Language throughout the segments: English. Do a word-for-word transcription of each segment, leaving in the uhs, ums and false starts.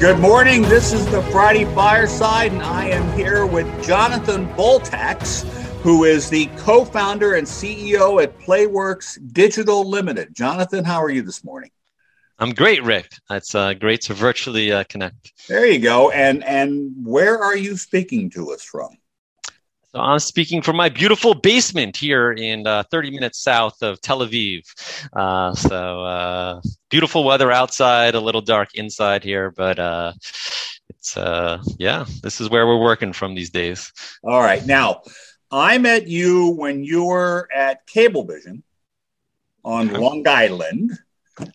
Good morning. This is the Friday Fireside, and I am here with Jonathan Boltax, who is the co-founder and C E O at Playworks Digital Limited. Jonathan, how are you this morning? I'm great, Rick. It's uh, great to virtually uh, connect. There you go. And and where are you speaking to us from? So I'm speaking from my beautiful basement here in uh, thirty minutes south of Tel Aviv. Uh, so uh, beautiful weather outside, a little dark inside here, but uh, it's uh, yeah, this is where we're working from these days. All right. Now, I met you when you were at Cablevision on Long Island.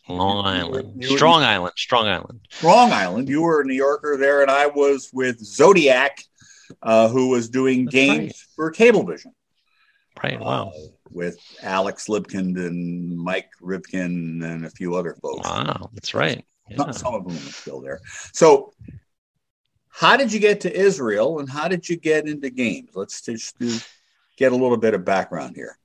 Long Island. You were, you Strong were, Island. Strong Island. Strong Island. You were a New Yorker there, and I was with Zodiac. Uh, who was doing That's games right. for Cablevision. Right, wow. Uh, with Alex Libkind and Mike Ripkin and a few other folks. Wow, that's right. Yeah. Some, some of them are still there. So how did you get to Israel and how did you get into games? Let's just do, get a little bit of background here.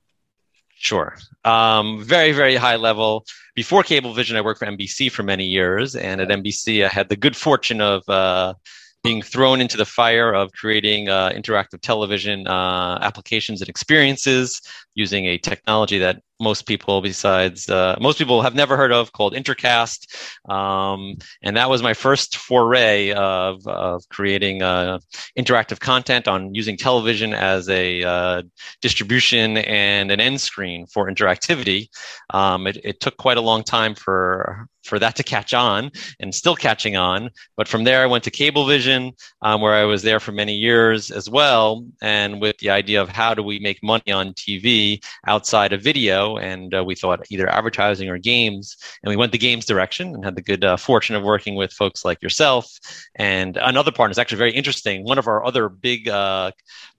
Sure. Um, very, very high level. Before Cablevision, I worked for N B C for many years. And at N B C, I had the good fortune of... Uh, being thrown into the fire of creating uh, interactive television uh, applications and experiences using a technology that most people besides uh, most people have never heard of called Intercast. Um, and that was my first foray of, of creating uh, interactive content on using television as a uh, distribution and an end screen for interactivity. Um, it, it took quite a long time for for that to catch on and still catching on. But from there, I went to Cablevision, um, where I was there for many years as well. And with the idea of how do we make money on T V outside of video? And uh, we thought either advertising or games, and we went the games direction and had the good uh, fortune of working with folks like yourself. And another partner is actually very interesting. One of our other big uh,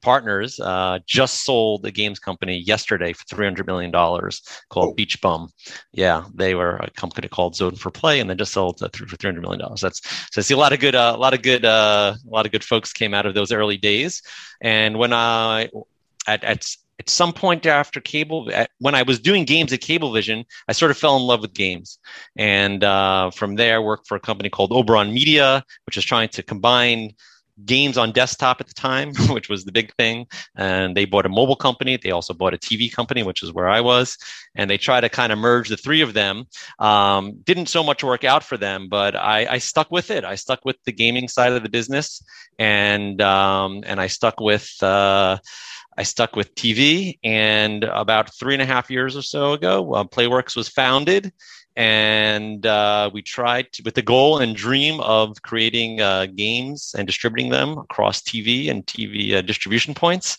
partners uh, just sold a games company yesterday for three hundred million dollars called oh. Beach Bum. Yeah, they were a company called Zone for Play, and they just sold uh, for three hundred million dollars. That's so I see a lot of good, uh, a lot of good, uh, a lot of good folks came out of those early days. And when I at at At some point after cable, when I was doing games at Cablevision, I sort of fell in love with games. And uh, from there, worked for a company called Oberon Media, which is trying to combine games on desktop at the time, which was the big thing. And they bought a mobile company. They also bought a T V company, which is where I was. And they tried to kind of merge the three of them. Um, didn't so much work out for them, but I, I stuck with it. I stuck with the gaming side of the business. And, um, and I stuck with... Uh, I stuck with T V, and about three and a half years or so ago, uh, Playworks was founded, and uh, we tried to, with the goal and dream of creating uh, games and distributing them across T V and T V uh, distribution points.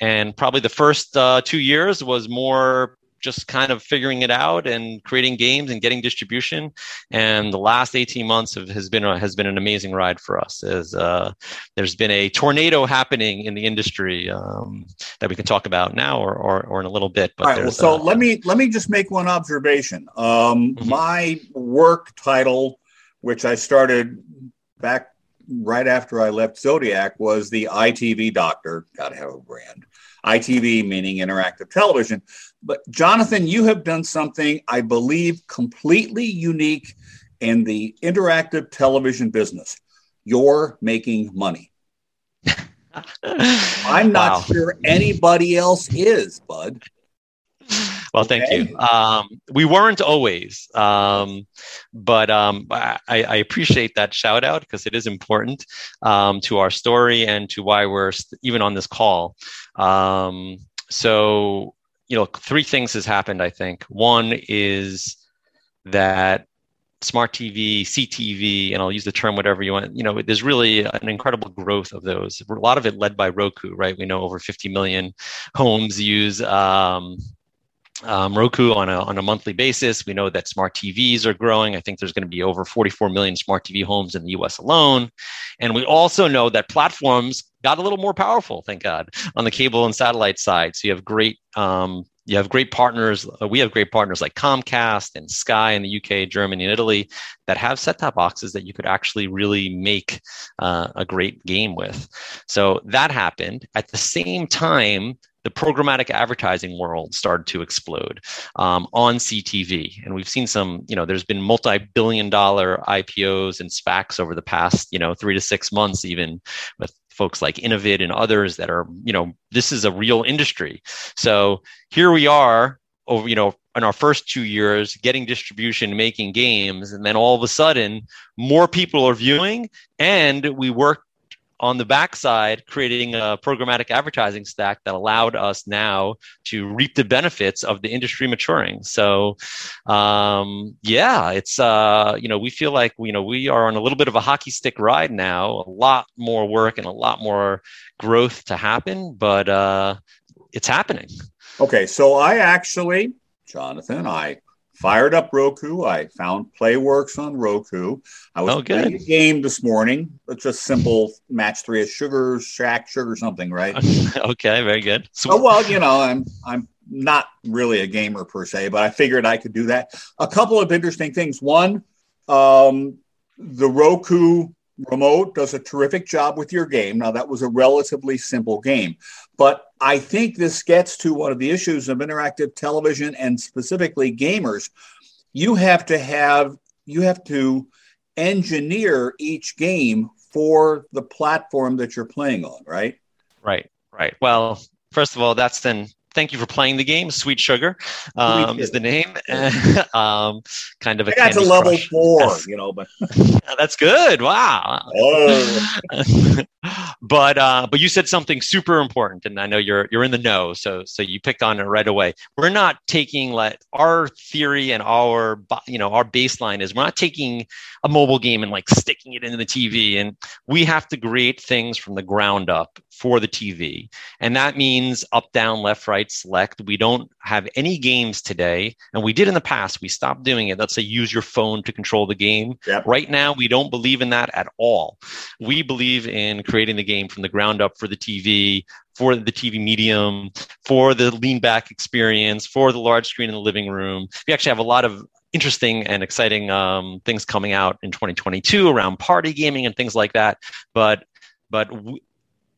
And probably the first uh, two years was more just kind of figuring it out and creating games and getting distribution. And the last eighteen months have, has been has been an amazing ride for us. As uh, there's been a tornado happening in the industry um, that we can talk about now or or, or in a little bit. But all right, well, so uh, let me let me just make one observation. Um, mm-hmm. My work title, which I started back right after I left Zodiac, was the I T V Doctor. Gotta have a brand. I T V meaning interactive television. But Jonathan, you have done something, I believe, completely unique in the interactive television business. You're making money. I'm not wow. sure anybody else is, bud. Well, thank okay. you. Um, we weren't always, um, but um, I, I appreciate that shout out because it is important um, to our story and to why we're st- even on this call. Um, so, you know, three things has happened, I think. One is that smart T V, C T V, and I'll use the term whatever you want, you know, there's really an incredible growth of those. A lot of it led by Roku, right? We know over fifty million homes use um, um, Roku on a on a monthly basis. We know that smart T Vs are growing. I think there's going to be over forty-four million smart T V homes in the U S alone. And we also know that platforms got a little more powerful, thank God, on the cable and satellite side. So you have great um You have great partners. We have great partners like Comcast and Sky in the U K, Germany, and Italy that have set-top boxes that you could actually really make uh, a great game with. So that happened. At the same time, the programmatic advertising world started to explode um, on C T V. And we've seen some, you know, there's been multi-billion dollar I P Os and SPACs over the past, you know, three to six months, even with folks like Innovid and others that are, you know, this is a real industry. So here we are over, you know, in our first two years, getting distribution, making games. And then all of a sudden, more people are viewing, and we work on the backside, creating a programmatic advertising stack that allowed us now to reap the benefits of the industry maturing. So, um, yeah, it's, uh, you know, we feel like, you know, we are on a little bit of a hockey stick ride now, a lot more work and a lot more growth to happen, but uh, it's happening. Okay. So I actually, Jonathan, I fired up Roku. I found Playworks on Roku. I was oh, playing a game this morning. It's just simple match three of Sugar, Shack, Sugar something, right? Okay, very good. So, oh, well, you know, I'm I'm not really a gamer per se, but I figured I could do that. A couple of interesting things. One, um, the Roku remote does a terrific job with your game. Now, that was a relatively simple game, but I think this gets to one of the issues of interactive television and specifically gamers. You have to have, you have to engineer each game for the platform that you're playing on, right? Right, right. Well, first of all, that's then... Thank you for playing the game. Sweet Sugar um, is the name. um, kind of a I got Candy to level Crush. Four, that's, you know, but that's good. Wow. Oh. but uh, but you said something super important, and I know you're you're in the know, so so you picked on it right away. We're not taking like our theory and our you know our baseline is we're not taking a mobile game and like sticking it into the T V, and we have to create things from the ground up for the T V, and that means up, down, left, right. Select. We don't have any games today, and we did in the past. We stopped doing it. Let's say use your phone to control the game. Yep. Right now, we don't believe in that at all. We believe in creating the game from the ground up for the T V, for the T V medium, for the lean back experience, for the large screen in the living room. We actually have a lot of interesting and exciting um, things coming out in twenty twenty-two around party gaming and things like that. But, but. We,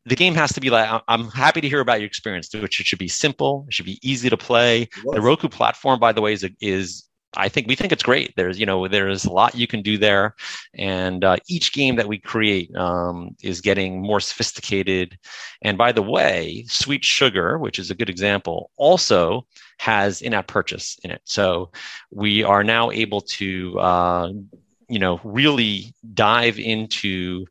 The game has to be like, I'm happy to hear about your experience, which it should be simple. It should be easy to play. The Roku platform, by the way, is, is I think we think it's great. There's, you know, there's a lot you can do there. And uh, each game that we create um, is getting more sophisticated. And by the way, Sweet Sugar, which is a good example, also has in-app purchase in it. So we are now able to, uh, you know, really dive into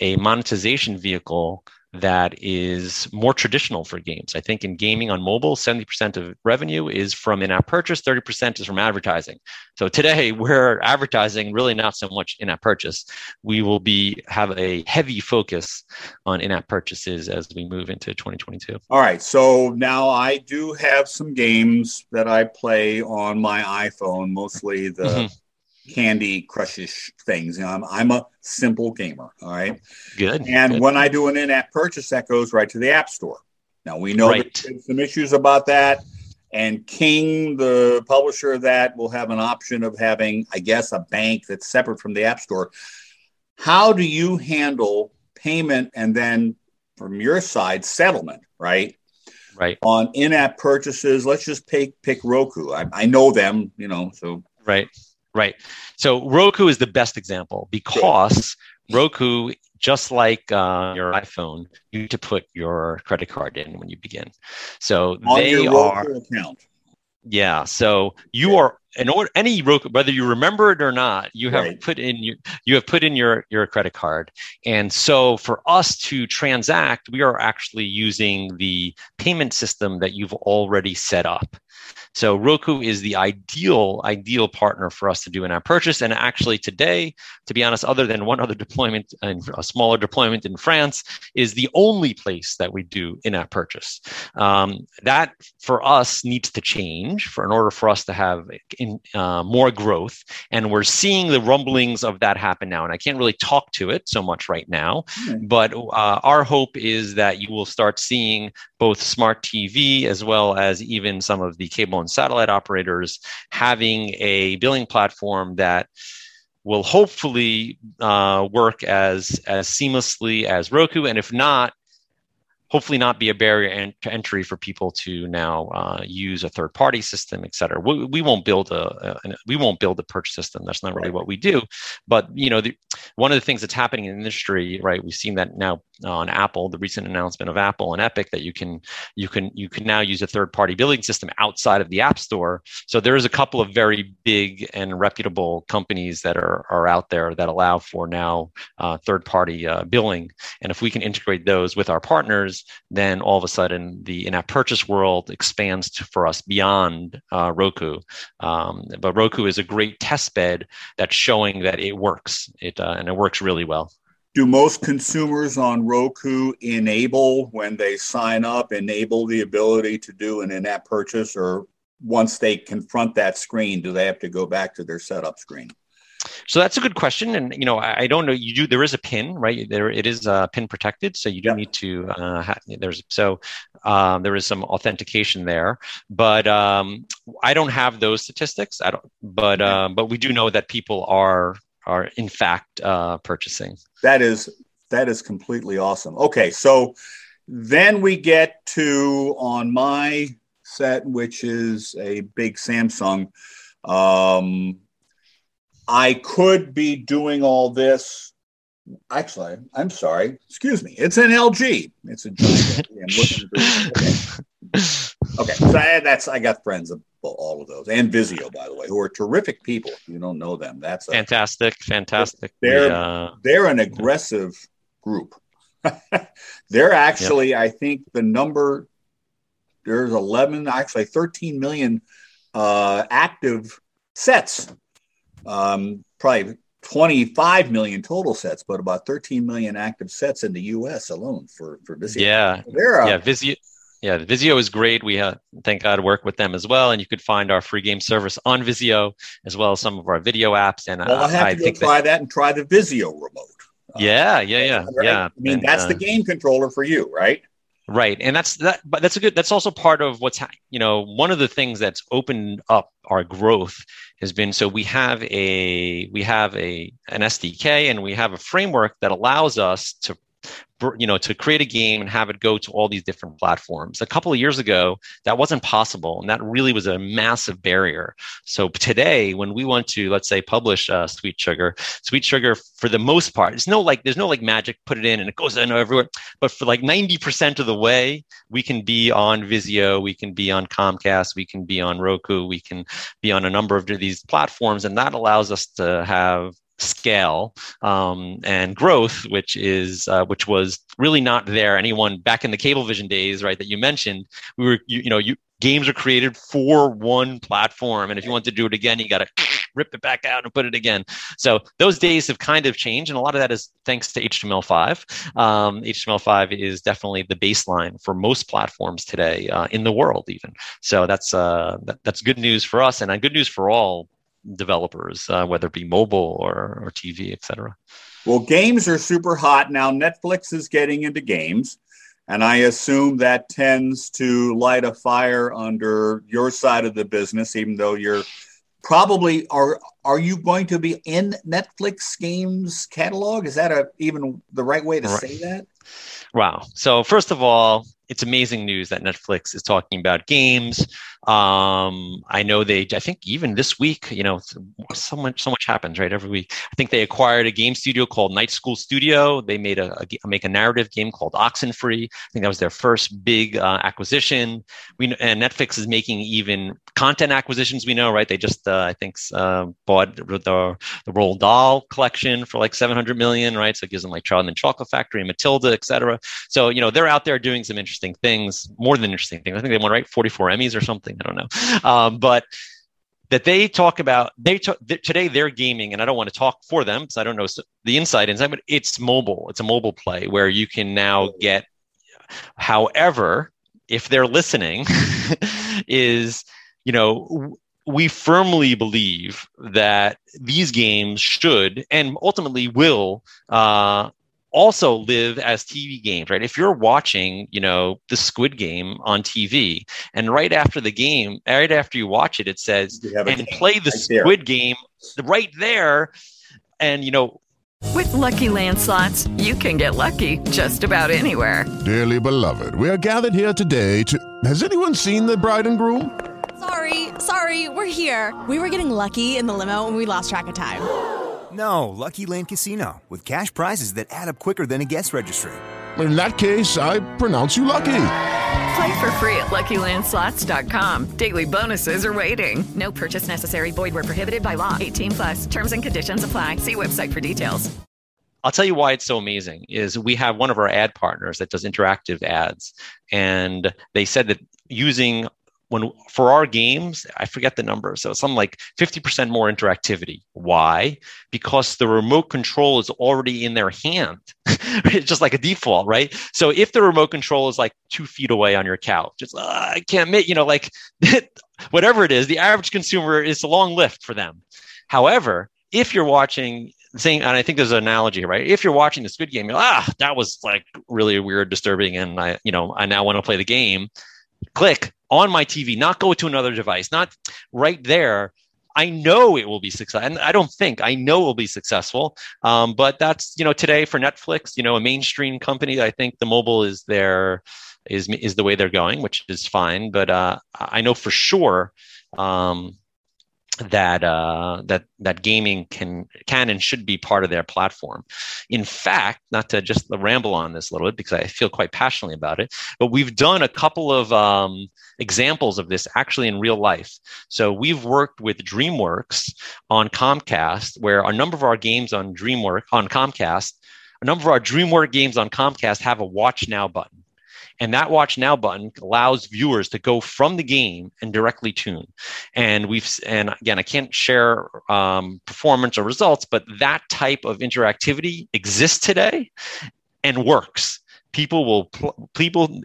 a monetization vehicle that is more traditional for games. I think in gaming on mobile, seventy percent of revenue is from in-app purchase, thirty percent is from advertising. So today we're advertising really not so much in-app purchase. We will be have a heavy focus on in-app purchases as we move into twenty twenty-two. All right. So now I do have some games that I play on my iPhone, mostly the mm-hmm. Candy Crush-ish things. You know, I'm, I'm a simple gamer. All right. Good. And good. When I do an in-app purchase, that goes right to the App Store. Now, we know right. there's some issues about that. And King, the publisher of that, will have an option of having, I guess, a bank that's separate from the App Store. How do you handle payment and then, from your side, settlement, right? Right. On in-app purchases, let's just pick, pick Roku. I, I know them, you know, so. Right. Right. So Roku is the best example because Roku, just like uh, your iPhone, you need to put your credit card in when you begin. So on they your Roku are account. Yeah. So you yeah. are in order, any Roku, whether you remember it or not, you have right. put in your, you have put in your, your credit card. And so for us to transact, we are actually using the payment system that you've already set up. So Roku is the ideal, ideal partner for us to do an app purchase. And actually today, to be honest, other than one other deployment and a smaller deployment in France, is the only place that we do in-app purchase. Um, that for us needs to change for in order for us to have in, uh, more growth. And we're seeing the rumblings of that happen now. And I can't really talk to it so much right now, mm-hmm. but uh, our hope is that you will start seeing both smart T V as well as even some of the cable and satellite operators having a billing platform that will hopefully uh, work as, as seamlessly as Roku. And if not, hopefully not be a barrier en- to entry for people to now uh, use a third-party system, et cetera. We, we won't build a, a we won't build a purchase system. That's not really what we do. But you know, the, one of the things that's happening in the industry, right? We've seen that now on Apple, the recent announcement of Apple and Epic that you can you can you can now use a third-party billing system outside of the App Store. So there is a couple of very big and reputable companies that are are out there that allow for now uh, third-party uh, billing. And if we can integrate those with our partners, then all of a sudden the in-app purchase world expands to, for us beyond uh, Roku. Um, but Roku is a great test bed that's showing that it works, it uh, and it works really well. Do most consumers on Roku enable, when they sign up, enable the ability to do an in-app purchase? Or once they confront that screen, do they have to go back to their setup screen? So that's a good question. And, you know, I, I don't know, you do, there is a pin, right? There, it is uh, pin protected. So you do yeah. need to, uh, ha- there's, so um, there is some authentication there, but um, I don't have those statistics. I don't, but, uh, but we do know that people are, are in fact uh, purchasing. That is, that is completely awesome. Okay. So then we get to, on my set, which is a big Samsung, um, I could be doing all this. Actually, I'm sorry. Excuse me. It's an L G. It's a L G. Okay. okay. So I, that's I got friends of all of those, and Vizio, by the way, who are terrific people. If you don't know them, that's a, fantastic. Fantastic. They're yeah. they're an aggressive group. They're actually, yep. I think, the number. There's eleven, actually thirteen million uh, active sets. Um, probably twenty-five million total sets, but about thirteen million active sets in the U S alone for, for Vizio. Yeah. There are- yeah. Vizio. Yeah. Vizio is great. We have, thank God, work with them as well. And you could find our free game service on Vizio as well as some of our video apps. And well, uh, I'll have I have to think try that-, that and try the Vizio remote. Uh, yeah. Yeah. Yeah. Right? Yeah. I mean, and, that's uh, the game controller for you, right? Right. And that's that, but that's a good, that's also part of what's, ha- you know, one of the things that's opened up our growth has been, so we have a, we have a, an S D K and we have a framework that allows us to, you know, to create a game and have it go to all these different platforms. A couple of years ago, that wasn't possible. And that really was a massive barrier. So today, when we want to, let's say, publish uh, Sweet Sugar, Sweet Sugar, for the most part, it's no like, there's no like magic, put it in and it goes in everywhere. But for like ninety percent of the way, we can be on Vizio, we can be on Comcast, we can be on Roku, we can be on a number of these platforms. And that allows us to have scale um, and growth, which is uh, which was really not there. Anyone back in the Cablevision days, right? That you mentioned, we were you, you know you, games are created for one platform, and if you want to do it again, you got to rip it back out and put it again. So those days have kind of changed, and a lot of that is thanks to H T M L five. Um, H T M L five is definitely the baseline for most platforms today uh, in the world, even. So that's uh, that, that's good news for us, and uh, good news for all developers, uh, whether it be mobile or, or T V, et cetera. Well, games are super hot. Now Netflix is getting into games, and I assume that tends to light a fire under your side of the business, even though you're probably, are Are you going to be in Netflix games catalog? Is that a, even the right way to right. say that? Wow. So first of all, it's amazing news that Netflix is talking about games. Um, I know they, I think even this week, you know, so much, so much happens, right? Every week. I think they acquired a game studio called Night School Studio. They made a, a make a narrative game called Oxenfree. I think that was their first big uh, acquisition. We and Netflix is making even content acquisitions. We know, right? They just, uh, I think, uh, bought the, the the Roald Dahl collection for like seven hundred million, right? So it gives them like Charlie and the Chocolate Factory, Matilda, et cetera. So, you know, they're out there doing some interesting things, more than interesting things. I think they won, right, forty-four Emmys or something. I don't know. Um, but that they talk about, they talk, th- today they're gaming, and I don't want to talk for them, so I don't know so the inside inside, but it's mobile. It's a mobile play where you can now get, however, if they're listening, is, you know, w- we firmly believe that these games should and ultimately will uh, also live as T V games, right? If you're watching, you know, the Squid Game on T V, and right after the game, right after you watch it, it says, and play the Squid Game right there. And, you know. With Lucky Land Slots, you can get lucky just about anywhere. Dearly beloved, we are gathered here today to... Has anyone seen the bride and groom? Sorry, sorry, we're here. We were getting lucky in the limo and we lost track of time. No, Lucky Land Casino, with cash prizes that add up quicker than a guest registry. In that case, I pronounce you lucky. Play for free at Lucky Land Slots dot com. Daily bonuses are waiting. No purchase necessary. Void where prohibited by law. eighteen plus. Terms and conditions apply. See website for details. I'll tell you why it's so amazing is we have one of our ad partners that does interactive ads, and they said that using... When for our games, I forget the number. So it's something like fifty percent more interactivity. Why? Because the remote control is already in their hand. It's just like a default, right? So if the remote control is like two feet away on your couch, it's uh, I can't make, you know, like whatever it is, the average consumer is a long lift for them. However, if you're watching the same, and I think there's an analogy, right? If you're watching the Squid Game, you're like, ah, that was like really weird, disturbing, and I, you know, I now want to play the game. Click on my T V, not go to another device, not right there. I know it will be successful. And I don't think, I know it will be successful. Um, but that's, you know, today for Netflix, you know, a mainstream company, I think the mobile is their, is, is the way they're going, which is fine. But uh, I know for sure um, that, uh, that, that gaming can, can and should be part of their platform. In fact, not to just ramble on this a little bit because I feel quite passionately about it, but we've done a couple of um, examples of this actually in real life. So we've worked with DreamWorks on Comcast, where a number of our games on DreamWorks on Comcast, a number of our DreamWorks games on Comcast have a Watch Now button. And that Watch Now button allows viewers to go from the game and directly tune. And we've, and again, I can't share um, performance or results, but that type of interactivity exists today and works. People will, pl- people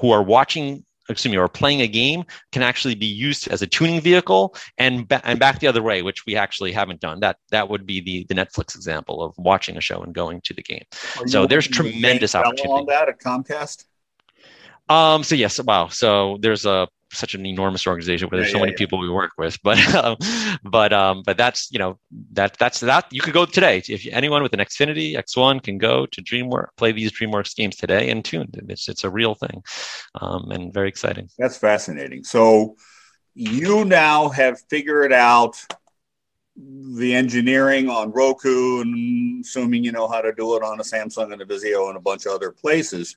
who are watching, excuse me, or playing a game can actually be used as a tuning vehicle and ba- and back the other way, which we actually haven't done. That that would be the, the Netflix example of watching a show and going to the game. Are so there's tremendous opportunity on that at Comcast. Um, so yes, wow. So there's a such an enormous organization where there's yeah, so yeah, many yeah. people we work with, but um, but um, but that's you know that that's that you could go today if anyone with an Xfinity X one can go to DreamWorks, play these DreamWorks games today and tune. It's it's a real thing, um, and very exciting. That's fascinating. So you now have figured out the engineering on Roku, and assuming you know how to do it on a Samsung and a Vizio and a bunch of other places.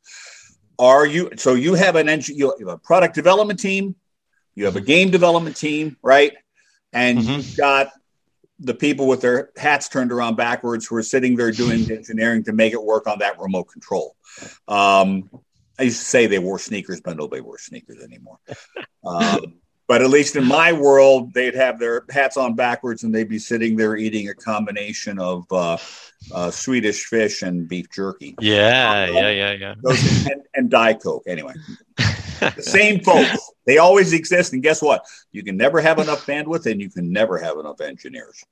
Are you so you have an engine, you have a product development team, you have a game development team, right? And mm-hmm. you've got the people with their hats turned around backwards who are sitting there doing the engineering to make it work on that remote control. Um, I used to say they wore sneakers, but nobody wore sneakers anymore. Um, but at least in my world, they'd have their hats on backwards and they'd be sitting there eating a combination of uh, uh, Swedish fish and beef jerky. Yeah, um, yeah, yeah, yeah. Those, and, and Diet Coke, anyway. The same folks. They always exist. And guess what? You can never have enough bandwidth and you can never have enough engineers.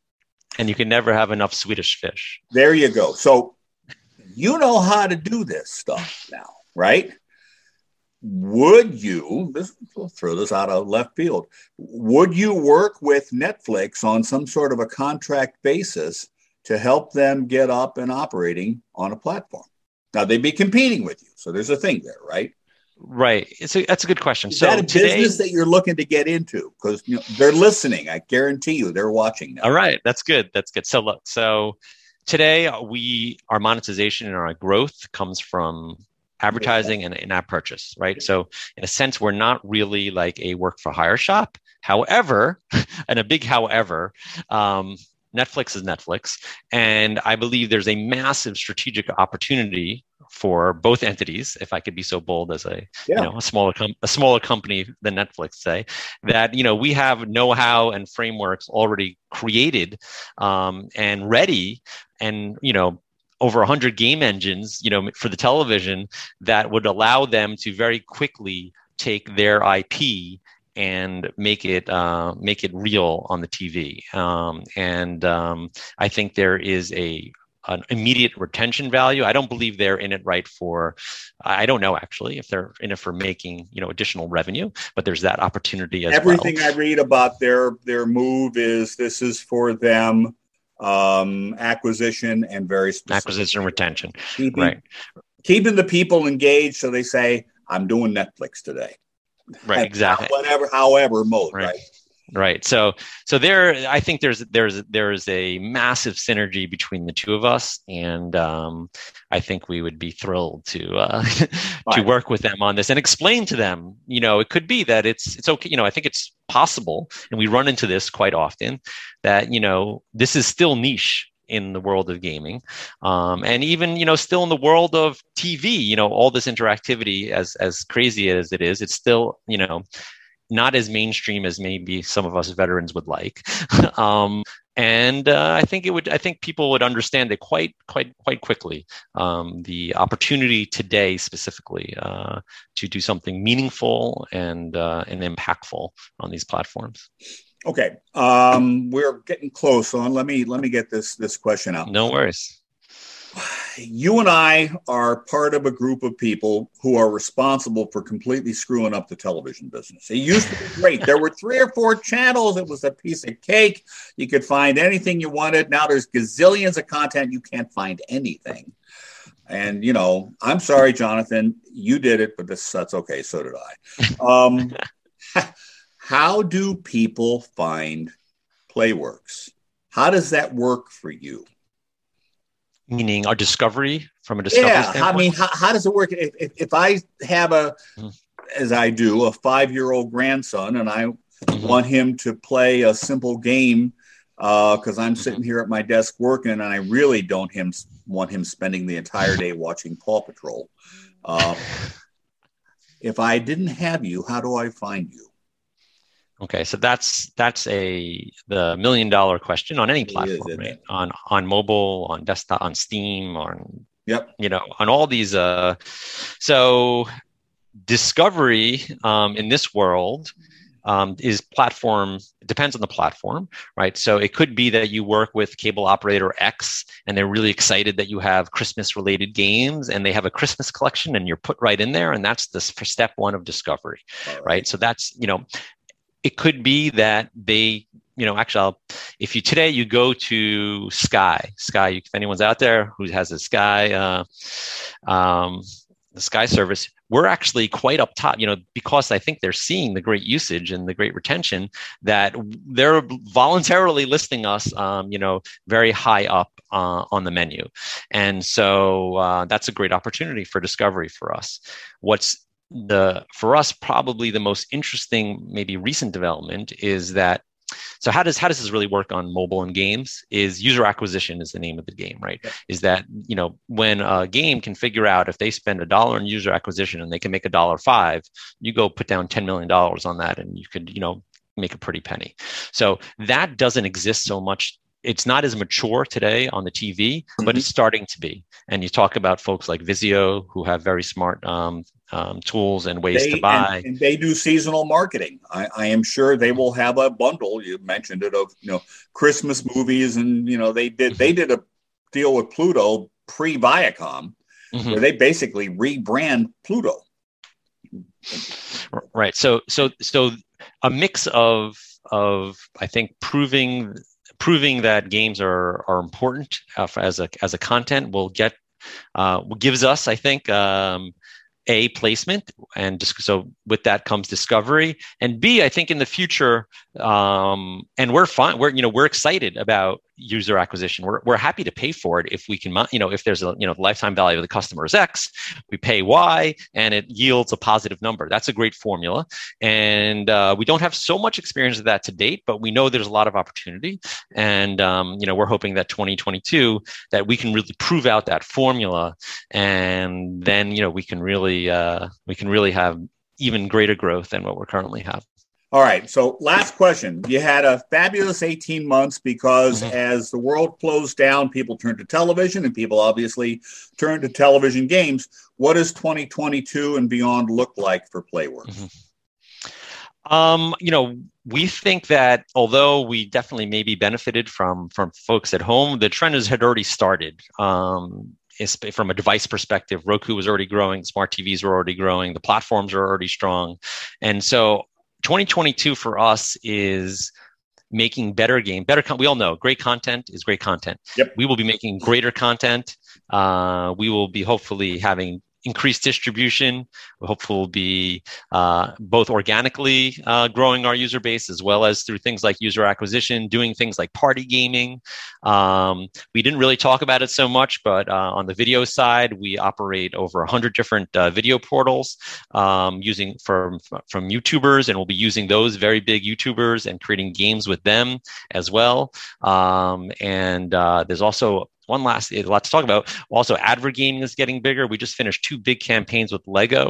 And you can never have enough Swedish fish. There you go. So you know how to do this stuff now, right? would you, this, we'll throw this out of left field, would you work with Netflix on some sort of a contract basis to help them get up and operating on a platform? Now, they'd be competing with you. So there's a thing there, right? Right. So that's a good question. Is so that a today, business that you're looking to get into? Because you know, they're listening. I guarantee you they're watching now. All right. That's good. That's good. So look, so today we, our monetization and our growth comes from advertising and in-app purchase, right? So in a sense, we're not really like a work-for-hire shop. However, and a big however, um, Netflix is Netflix. And I believe there's a massive strategic opportunity for both entities, if I could be so bold as a, yeah. you know, a smaller com- a smaller company than Netflix, say, that, you know, we have know-how and frameworks already created um, and ready and, you know, over one hundred game engines, you know, for the television that would allow them to very quickly take their I P and make it uh, make it real on the T V. Um, and um, I think there is a an immediate retention value. I don't believe they're in it right for, I don't know actually if they're in it for making, you know, additional revenue, but there's that opportunity as Everything well. Everything I read about their their move is this is for them um, acquisition and very specific. Acquisition retention, keeping, right. Keeping the people engaged so they say, I'm doing Netflix today. Right, and exactly. Whatever, however, mode, right? right? Right. So, so there, I think there's there's there's a massive synergy between the two of us, and um, I think we would be thrilled to uh, to work with them on this and explain to them. You know, it could be that it's it's okay. You know, I think it's possible, and we run into this quite often that you know this is still niche in the world of gaming, um, and even you know still in the world of T V. You know, all this interactivity, as as crazy as it is, it's still you know. not as mainstream as maybe some of us veterans would like. um, and uh, I think it would. I think people would understand it quite, quite, quite quickly. Um, the opportunity today, specifically, uh, to do something meaningful and uh, and impactful on these platforms. Okay, um, we're getting close. So let me let me get this this question out. No worries. You and I are part of a group of people who are responsible for completely screwing up the television business. It used to be great. There were three or four channels. It was a piece of cake. You could find anything you wanted. Now there's gazillions of content. You can't find anything. And, you know, I'm sorry, Jonathan, you did it, but this, that's okay. So did I. Um, how do people find Playworks? How does that work for you? Meaning our discovery from a discovery yeah, standpoint? I mean, how, how does it work? If, if, if I have a, mm-hmm. as I do, a five-year-old grandson and I mm-hmm. want him to play a simple game because uh, I'm mm-hmm. sitting here at my desk working and I really don't him, want him spending the entire day watching Paw Patrol. Um, if I didn't have you, how do I find you? Okay, so that's that's a the million dollar question on any platform, is, right? on on mobile, on desktop, on Steam, on yep, you know, on all these. Uh, so discovery um, in this world um, is platform depends on the platform, right? So it could be that you work with cable operator X, and they're really excited that you have Christmas related games, and they have a Christmas collection, and you're put right in there, and that's this for step one of discovery, right. right? So that's you know. It could be that they, you know, actually, I'll, if you today you go to Sky, Sky, if anyone's out there who has a Sky, uh, um, the Sky service, we're actually quite up top, you know, because I think they're seeing the great usage and the great retention that they're voluntarily listing us, um, you know, very high up uh, on the menu. And so uh, that's a great opportunity for discovery for us. What's The for us probably the most interesting maybe recent development is that so how does how does this really work on mobile and games is user acquisition is the name of the game, right? Yeah. Is that you know when a game can figure out if they spend a dollar in user acquisition and they can make a dollar five, you go put down ten million dollars on that and you could you know make a pretty penny. So that doesn't exist so much. It's not as mature today on the T V, mm-hmm. but it's starting to be. And you talk about folks like Vizio who have very smart um, um, tools and ways they, to buy. And, and they do seasonal marketing. I, I am sure they will have a bundle. You mentioned it of you know Christmas movies, and you know they did mm-hmm. they did a deal with Pluto pre Viacom, mm-hmm. where they basically rebrand Pluto. Right. So so so a mix of of I think proving proving that games are are important uh, as a as a content will get uh, gives us I think um, a placement, and disc- so with that comes discovery, and B I think in the future um, and we're fine we're you know we're excited about user acquisition. We're we're happy to pay for it if we can, you know, if there's a, you know, the lifetime value of the customer is X, we pay Y, and it yields a positive number. That's a great formula, and uh, we don't have so much experience of that to date, but we know there's a lot of opportunity, and um, you know, we're hoping that twenty twenty-two that we can really prove out that formula, and then you know we can really uh, we can really have even greater growth than what we're currently having. All right. So last question. You had a fabulous eighteen months because mm-hmm. as the world closed down, people turned to television, and people obviously turned to television games. What does twenty twenty-two and beyond look like for Playworks? Mm-hmm. Um, you know, we think that although we definitely maybe benefited from from folks at home, the trend has had already started. Um From a device perspective, Roku was already growing, smart T Vs were already growing, the platforms are already strong. And so twenty twenty-two for us is making better game, better. Con- we all know great content is great content. Yep. We will be making greater content. Uh, we will be hopefully having increased distribution. We hopefully will be uh, both organically uh, growing our user base as well as through things like user acquisition, doing things like party gaming. Um, we didn't really talk about it so much, but uh, on the video side, we operate over one hundred different uh, video portals um, using from, from YouTubers, and we'll be using those very big YouTubers and creating games with them as well. Um, and uh, there's also One last, a lot to talk about. Also, advert gaming is getting bigger. We just finished two big campaigns with Lego.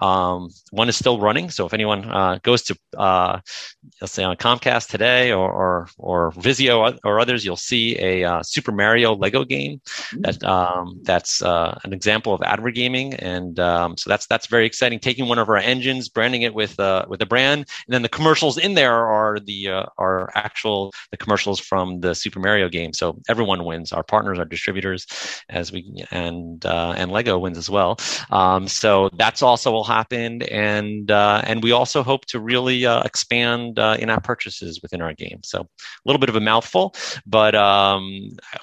Um, one is still running. So if anyone uh, goes to, uh, let's say, on Comcast today or or, or Vizio or others, you'll see a uh, Super Mario Lego game. That um, that's uh, an example of advert gaming, and um, so that's that's very exciting. Taking one of our engines, branding it with uh, with a brand, and then the commercials in there are the uh, are actual the commercials from the Super Mario game. So everyone wins. Our partners, our distributors, as we and uh, and Lego wins as well. Um, so that's also will happen, and uh, and we also hope to really uh, expand uh, in our purchases within our game. So a little bit of a mouthful, but um,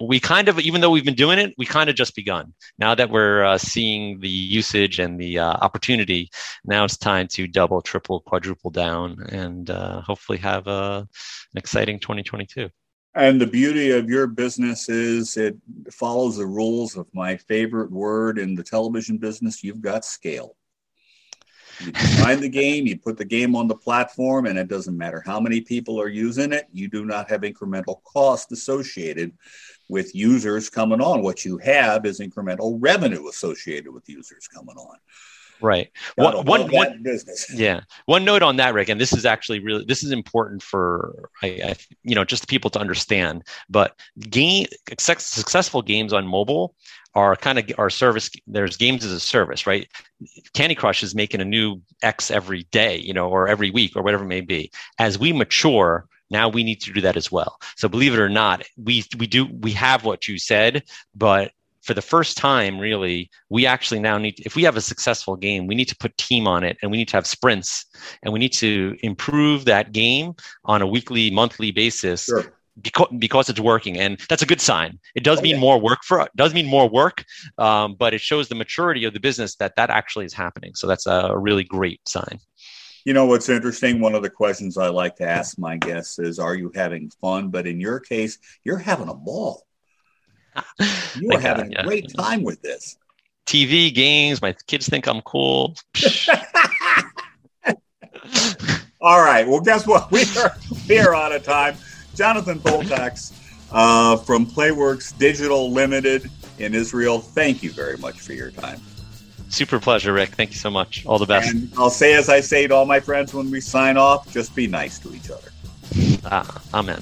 we kind of, even though we've been doing it, we kind of just begun. Now that we're uh, seeing the usage and the uh, opportunity, now it's time to double, triple, quadruple down, and uh, hopefully have a, an exciting twenty twenty-two. And the beauty of your business is it follows the rules of my favorite word in the television business. You've got scale. You design the game, you put the game on the platform, and it doesn't matter how many people are using it. You do not have incremental cost associated with users coming on. What you have is incremental revenue associated with users coming on. Right. One, one, one, business. Yeah. One note on that, Rick, and this is actually really, this is important for, I, I you know, just people to understand, but game, successful games on mobile are kind of our service. There's games as a service, right? Candy Crush is making a new X every day, you know, or every week or whatever it may be. As we mature, now we need to do that as well. So believe it or not, we, we do, we have what you said, but for the first time, really, we actually now need to, if we have a successful game, we need to put team on it, and we need to have sprints, and we need to improve that game on a weekly, monthly basis. Sure. Because, because it's working, and that's a good sign. It does mean okay. more work for does mean more work, um, but it shows the maturity of the business that that actually is happening. So that's a really great sign. You know what's interesting? One of the questions I like to ask my guests is, "Are you having fun?" But in your case, you're having a ball. You are having God, a yeah. great time with this. T V, games, my kids think I'm cool. All right. Well, guess what? We are, we are out of time. Jonathan Boltax uh, from Playworks Digital Limited in Israel, thank you very much for your time. Super pleasure, Rick. Thank you so much. All the best. And I'll say, as I say to all my friends when we sign off, just be nice to each other. Ah, amen.